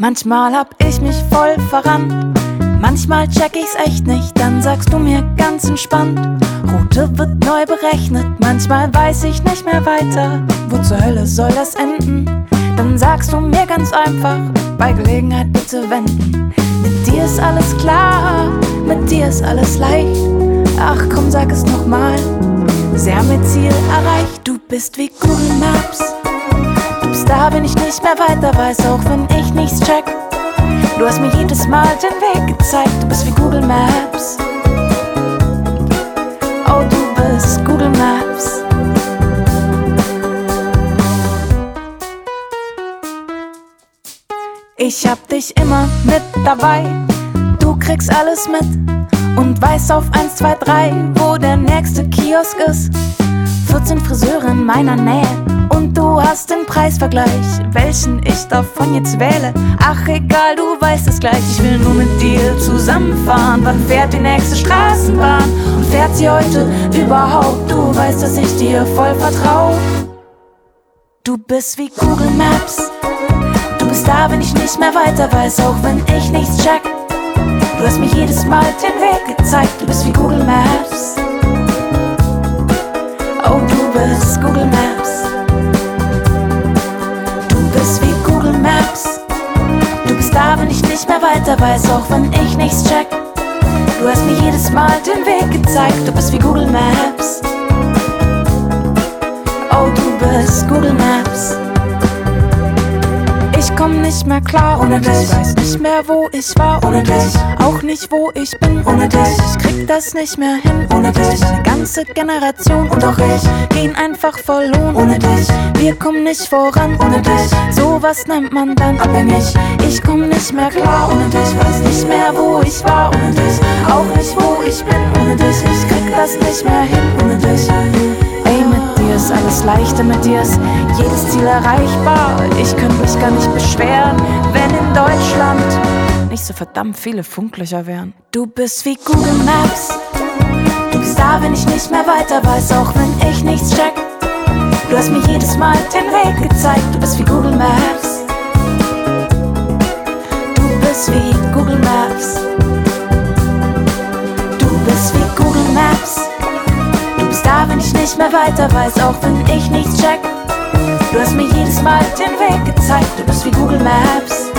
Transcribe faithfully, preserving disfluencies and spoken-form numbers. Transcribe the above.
Manchmal hab ich mich voll verrannt, manchmal check ich's echt nicht, dann sagst du mir ganz entspannt, Route wird neu berechnet, manchmal weiß ich nicht mehr weiter, wo zur Hölle soll das enden? Dann sagst du mir ganz einfach, bei Gelegenheit bitte wenden. Mit dir ist alles klar, mit dir ist alles leicht, ach komm sag es nochmal, sie haben ihr Ziel erreicht. Du bist wie Google Maps, du bist da, wenn ich nicht mehr weiter weiß, auch wenn ich nichts check. Du hast mir jedes Mal den Weg gezeigt, du bist wie Google Maps. Oh, du bist Google Maps. Ich hab dich immer mit dabei, du kriegst alles mit und weißt auf eins, zwei, drei, wo der nächste Kiosk ist. vierzehn Friseure in meiner Nähe und du hast den Preisvergleich, welchen ich davon jetzt wähle. Ach egal, du weißt es gleich, ich will nur mit dir zusammenfahren. Wann fährt die nächste Straßenbahn und fährt sie heute überhaupt? Du weißt, dass ich dir voll vertraue. Du bist wie Google Maps, du bist da, wenn ich nicht mehr weiter weiß, auch wenn ich nichts check. Du hast mir jedes Mal den Weg gezeigt, du bist wie Google Maps. Oh, du bist Google Maps. Du bist wie Google Maps. Du bist da, wenn ich nicht mehr weiter weiß, auch wenn ich nichts check. Du hast mir jedes Mal den Weg gezeigt, du bist wie Google Maps. Oh, du bist Google Maps. Ich komm nicht mehr klar ohne dich, ich weiß nicht mehr, wo ich war ohne dich, auch nicht, wo ich bin ohne dich, ich krieg das nicht mehr hin ohne dich, eine ganze Generation und auch ich gehen einfach verloren ohne dich, wir kommen nicht voran ohne dich, sowas nennt man dann abhängig. Ich komm nicht mehr klar ohne dich, weiß nicht mehr, wo ich war ohne dich, auch nicht, wo ich bin ohne dich, ich krieg das nicht mehr hin ohne dich. Ist alles leichter mit dir, ist jedes Ziel erreichbar. Ich könnte mich gar nicht beschweren, wenn in Deutschland nicht so verdammt viele Funklöcher wären. Du bist wie Google Maps, du bist da, wenn ich nicht mehr weiter weiß, auch wenn ich nichts check. Du hast mir jedes Mal den Weg gezeigt, du bist wie Google Maps. Du bist wie Google Maps. Du bist wie Google Maps. Du bist da, wenn ich nicht mehr weiter weiß, auch wenn ich nichts check. Du hast mir jedes Mal den Weg gezeigt, du bist wie Google Maps.